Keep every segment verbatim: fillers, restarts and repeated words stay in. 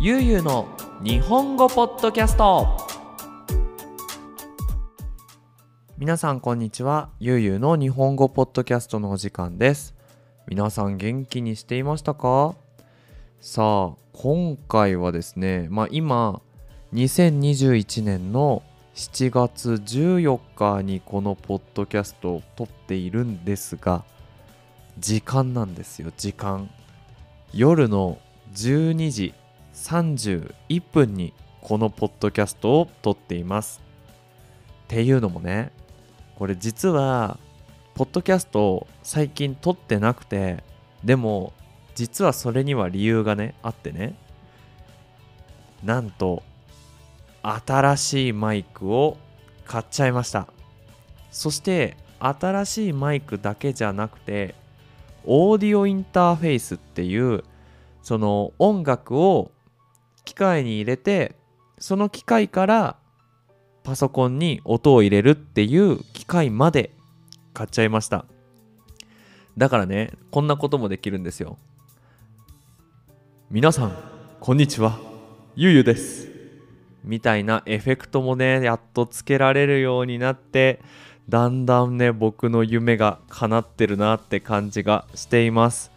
ゆうゆうの日本語ポッドキャスト。皆さんこんにちは。ゆうゆうの日本語ポッドキャストのお時間です。皆さん元気にしていましたか？さあ、今回はですね、まあ今にせんにじゅういちねんのしちがつじゅうよっかにこのポッドキャストを撮っているんですが、時間なんですよ。時間夜のじゅうにじさんじゅういっぷんにこのポッドキャストを撮っています。っていうのもね、これ実はポッドキャスト最近撮ってなくて、でも実はそれには理由がねあってね、なんと新しいマイクを買っちゃいました。そして新しいマイクだけじゃなくて、オーディオインターフェイスっていう、その音楽を機械に入れて、その機械からパソコンに音を入れるっていう機械まで買っちゃいました。だからね、こんなこともできるんですよ。皆さんこんにちは、ゆうゆうですみたいなエフェクトもね、やっとつけられるようになって、だんだんね僕の夢が叶ってるなって感じがしています。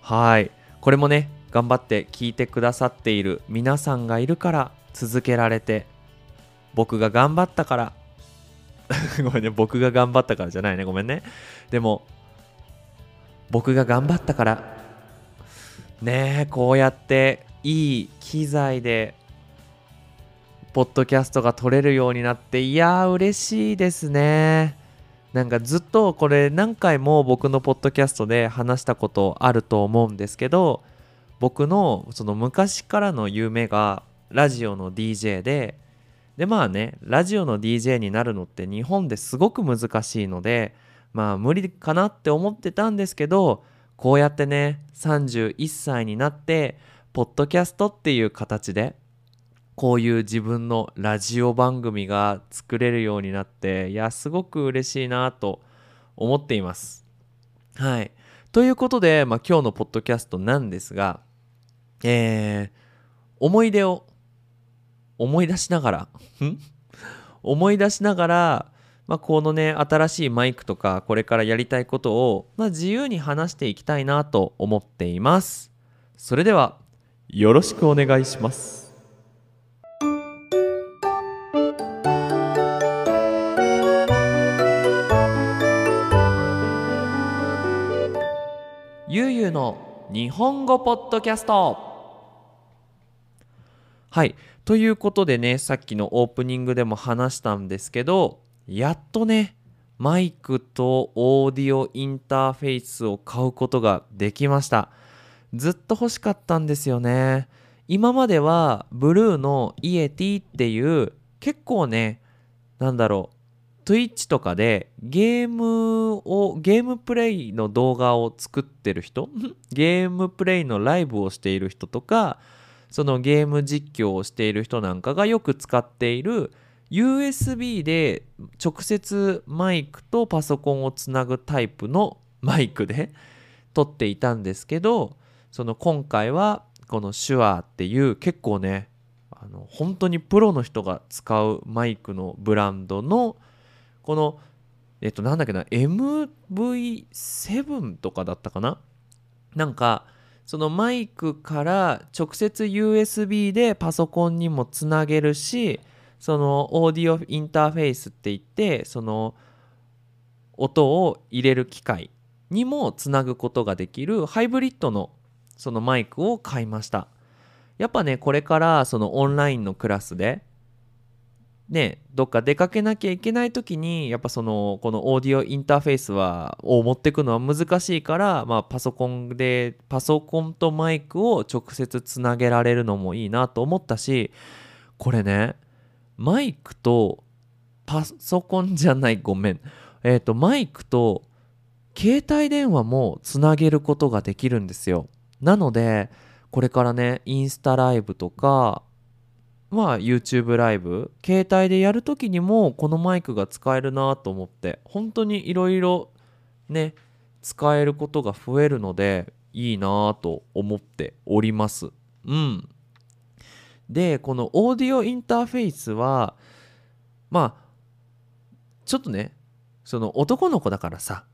はい、これもね、頑張って聞いてくださっている皆さんがいるから続けられて、僕が頑張ったからごめんね、僕が頑張ったからじゃないね、ごめんね。でも僕が頑張ったからねえ、こうやっていい機材でポッドキャストが撮れるようになって、いやー嬉しいですね。なんかずっとこれ何回も僕のポッドキャストで話したことあると思うんですけど、僕のその昔からの夢がラジオの ディージェー で、でまあね、ラジオの ディージェー になるのって日本ですごく難しいので、まあ無理かなって思ってたんですけど、こうやってねさんじゅういっさいになってポッドキャストっていう形でこういう自分のラジオ番組が作れるようになって、いやすごく嬉しいなと思っています。はい、ということで、まあ、今日のポッドキャストなんですが、えー、思い出を思い出しながら思い出しながら、まあ、このね新しいマイクとかこれからやりたいことを、まあ、自由に話していきたいなと思っています。それではよろしくお願いします。ゆうゆうの日本語ポッドキャスト。はい、ということでね、さっきのオープニングでも話したんですけど、やっとねマイクとオーディオインターフェイスを買うことができました。ずっと欲しかったんですよね。今まではブルーのイエティっていう結構ね、なんだろう、Twitch とかでゲームをゲームプレイの動画を作ってる人、ゲームプレイのライブをしている人とか、そのゲーム実況をしている人なんかがよく使っている ユーエスビー で直接マイクとパソコンをつなぐタイプのマイクで撮っていたんですけど、その今回はこのシュアーっていう結構ね、あの本当にプロの人が使うマイクのブランドのこのえっとなんだっけな エムブイセブン とかだったかな、なんかそのマイクから直接 ユーエスビー でパソコンにもつなげるし、そのオーディオインターフェイスっていって、その音を入れる機械にもつなぐことができるハイブリッドのそのマイクを買いました。やっぱね、これからそのオンラインのクラスでね、どっか出かけなきゃいけない時に、やっぱそのこのオーディオインターフェースはを持ってくのは難しいから、まあ、パソコンでパソコンとマイクを直接つなげられるのもいいなと思ったし、これねマイクとパソコンじゃないごめんえっとマイクと携帯電話もつなげることができるんですよ。なのでこれからね、インスタライブとかまあ YouTube ライブ、携帯でやるときにもこのマイクが使えるなと思って、本当にいろいろね使えることが増えるのでいいなと思っております。うん。で、このオーディオインターフェイスはまあちょっとね、その男の子だからさ、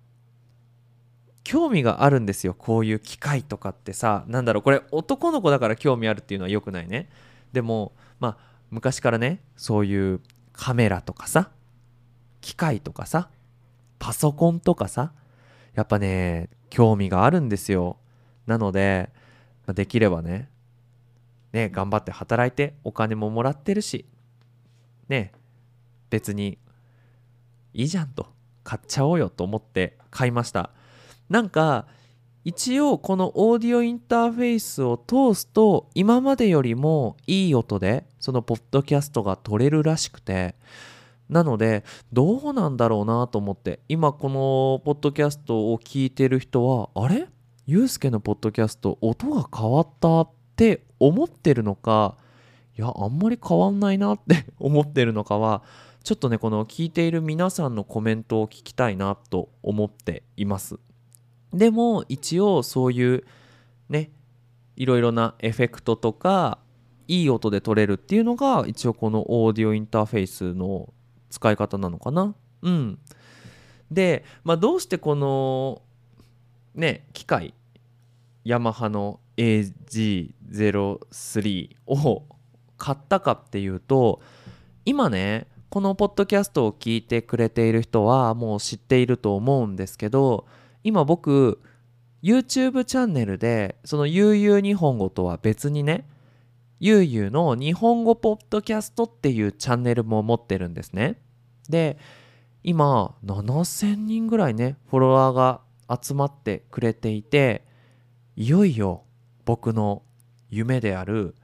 興味があるんですよ、こういう機械とかってさ。なんだろう、これ男の子だから興味あるっていうのは良くないね。でもまあ昔からね、そういうカメラとかさ、機械とかさ、パソコンとかさ、やっぱね興味があるんですよ。なのでできればね、ね、頑張って働いてお金ももらってるしね、別にいいじゃんと買っちゃおうよと思って買いました。なんか一応このオーディオインターフェイスを通すと今までよりもいい音でそのポッドキャストが撮れるらしくて、なのでどうなんだろうなと思って、今このポッドキャストを聞いてる人はあれ、ゆうすけのポッドキャスト音が変わったって思ってるのか、いやあんまり変わんないなって思ってるのかは、ちょっとねこの聞いている皆さんのコメントを聞きたいなと思っています。でも一応そういうね、いろいろなエフェクトとかいい音で撮れるっていうのが一応このオーディオインターフェイスの使い方なのかな。うんで、まあ、どうしてこのね機械ヤマハの エージーゼロスリー を買ったかっていうと、今ねこのポッドキャストを聞いてくれている人はもう知っていると思うんですけど、今僕 YouTube チャンネルでそのゆうゆう日本語とは別にね、ゆうゆうの日本語ポッドキャストっていうチャンネルも持ってるんですね。で今ななせんにんぐらいねフォロワーが集まってくれていて、いよいよ僕の夢である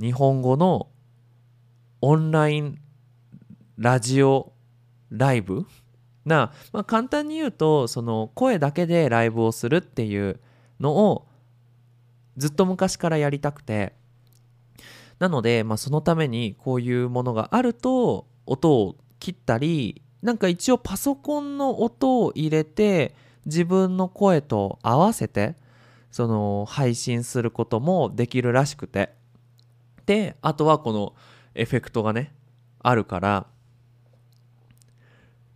日本語のオンラインラジオライブな、まあ、簡単に言うとその声だけでライブをするっていうのをずっと昔からやりたくて、なので、まあ、そのためにこういうものがあると音を切ったり、なんか一応パソコンの音を入れて自分の声と合わせてその配信することもできるらしくて、であとはこのエフェクトがねあるから、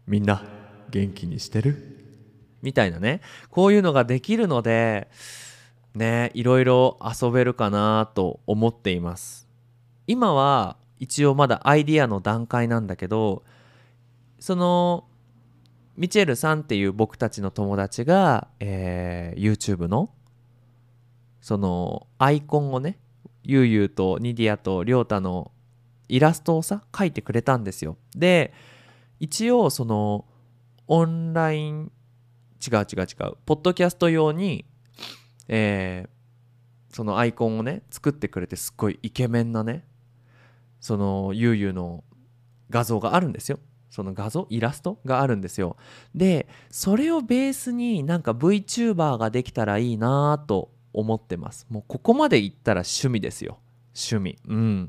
みんな元気にしてるみたいなね、こういうのができるのでね、いろいろ遊べるかなと思っています。今は一応まだアイディアの段階なんだけど、そのミチェルさんっていう僕たちの友達が、えー、YouTube のそのアイコンをね、ゆうゆうとニディアとりょうたのイラストをさ描いてくれたんですよ。で一応そのオンライン違う違う違うポッドキャスト用に、えー、そのアイコンをね作ってくれて、すっごいイケメンなねそのゆうゆうの画像があるんですよ。その画像イラストがあるんですよ。でそれをベースになんか VTuber ができたらいいなと思ってます。もうここまでいったら趣味ですよ、趣味。うん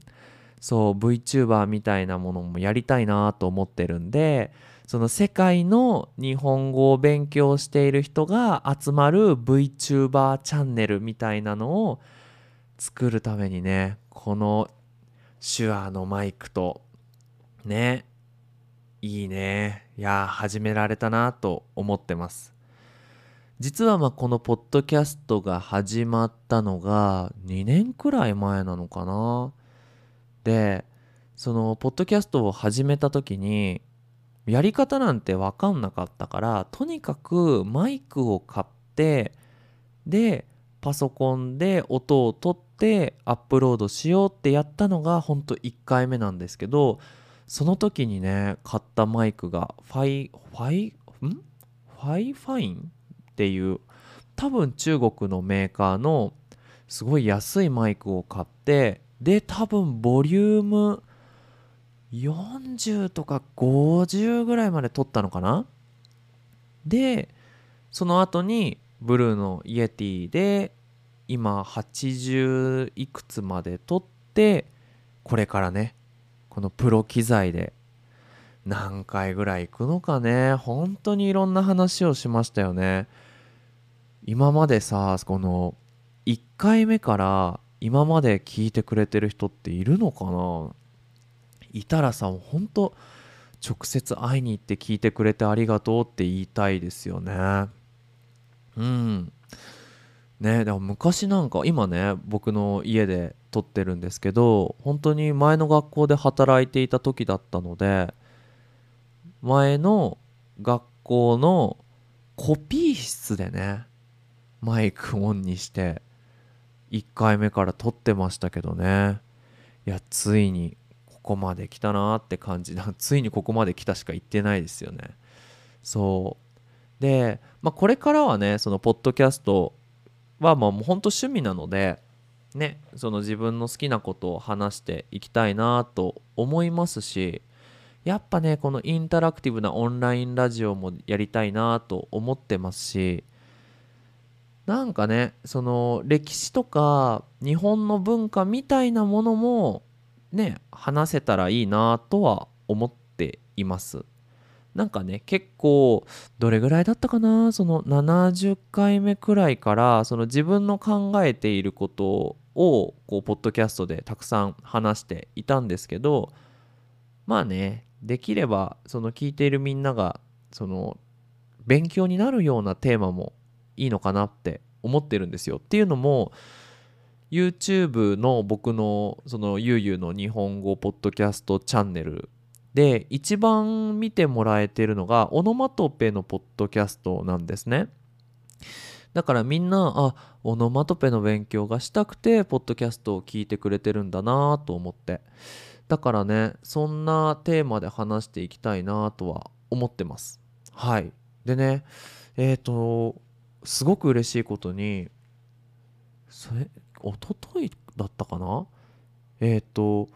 そう VTuber みたいなものもやりたいなと思ってるんで、その世界の日本語を勉強している人が集まる VTuber チャンネルみたいなのを作るためにね、この手話のマイクとね、いいね、いや始められたなと思ってます。実はまあこのポッドキャストが始まったのがにねんくらい前なのかな。でそのポッドキャストを始めた時にやり方なんて分かんなかったから、とにかくマイクを買って、でパソコンで音を取ってアップロードしようってやったのがほんといっかいめなんですけど、その時にね買ったマイクがファイファイんファイファインっていう、多分中国のメーカーのすごい安いマイクを買って、で多分ボリュームよんじゅうとかごじゅうぐらいまで撮ったのかな。でその後にブルーのイエティで今はちじゅういくつまで撮って、これからねこのプロ機材で何回ぐらい行くのかね。本当にいろんな話をしましたよね。今までさこのいっかいめから今まで聞いてくれてる人っているのかな。いたらさ、本当直接会いに行って聞いてくれてありがとうって言いたいですよね。うんね、でも昔なんか、今ね僕の家で撮ってるんですけど、本当に前の学校で働いていた時だったので、前の学校のコピー室でねマイクオンにしていっかいめから撮ってましたけどね。いや、ついにここまで来たなって感じだ。ついにここまで来たしか言ってないですよね。そうで、まあ、これからはね、そのポッドキャストはまあもう本当趣味なのでね、その自分の好きなことを話していきたいなと思いますし、やっぱねこのインタラクティブなオンラインラジオもやりたいなと思ってますし、なんかねその歴史とか日本の文化みたいなものもね話せたらいいなとは思っています。なんかね結構どれぐらいだったかな、そのななじゅっかいめくらいから、その自分の考えていることをこうポッドキャストでたくさん話していたんですけど、まあね、できればその聞いているみんながその勉強になるようなテーマもいいのかなって思ってるんですよ。っていうのも YouTube の僕のそのゆうゆうの日本語ポッドキャストチャンネルで一番見てもらえてるのがオノマトペのポッドキャストなんですね。だからみんな、あ、オノマトペの勉強がしたくてポッドキャストを聞いてくれてるんだなと思って、だからねそんなテーマで話していきたいなとは思ってます。はい。でね、えっとすごく嬉しいことに、それ一昨日だったかな、えっと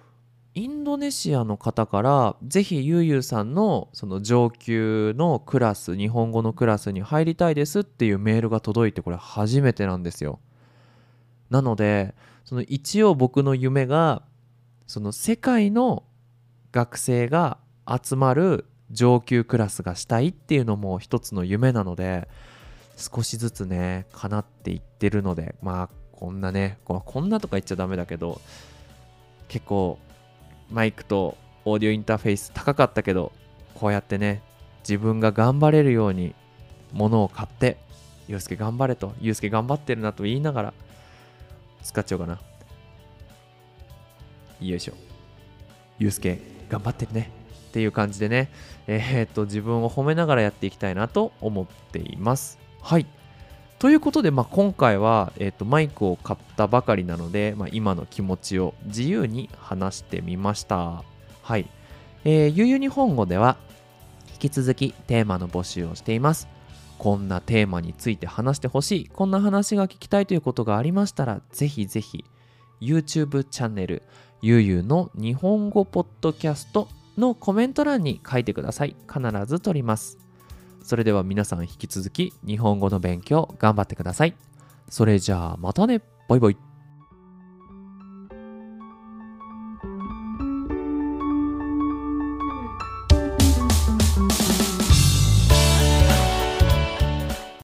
インドネシアの方から、ぜひゆうゆうさんのその上級のクラス、日本語のクラスに入りたいですっていうメールが届いて、これ初めてなんですよ。なのでその一応僕の夢が、その世界の学生が集まる上級クラスがしたいっていうのも一つの夢なので、少しずつね叶っていってるので、まあこんなね、こんなとか言っちゃダメだけど、結構マイクとオーディオインターフェース高かったけど、こうやってね自分が頑張れるように物を買って、ゆうすけ頑張れと、ゆうすけ頑張ってるなと言いながら、使っちゃおうかな、よいしょ、ゆうすけ頑張ってるねっていう感じでね、えー、っと自分を褒めながらやっていきたいなと思っています。はい。ということで、まあ、今回は、えー、とマイクを買ったばかりなので、まあ、今の気持ちを自由に話してみました。はい。えー、ゆうゆう日本語では引き続きテーマの募集をしています。こんなテーマについて話してほしい、こんな話が聞きたいということがありましたら、ぜひぜひ YouTube チャンネルゆうゆうの日本語ポッドキャストのコメント欄に書いてください。必ず取ります。それでは皆さん、引き続き日本語の勉強頑張ってください。それじゃあまたね。バイバイ。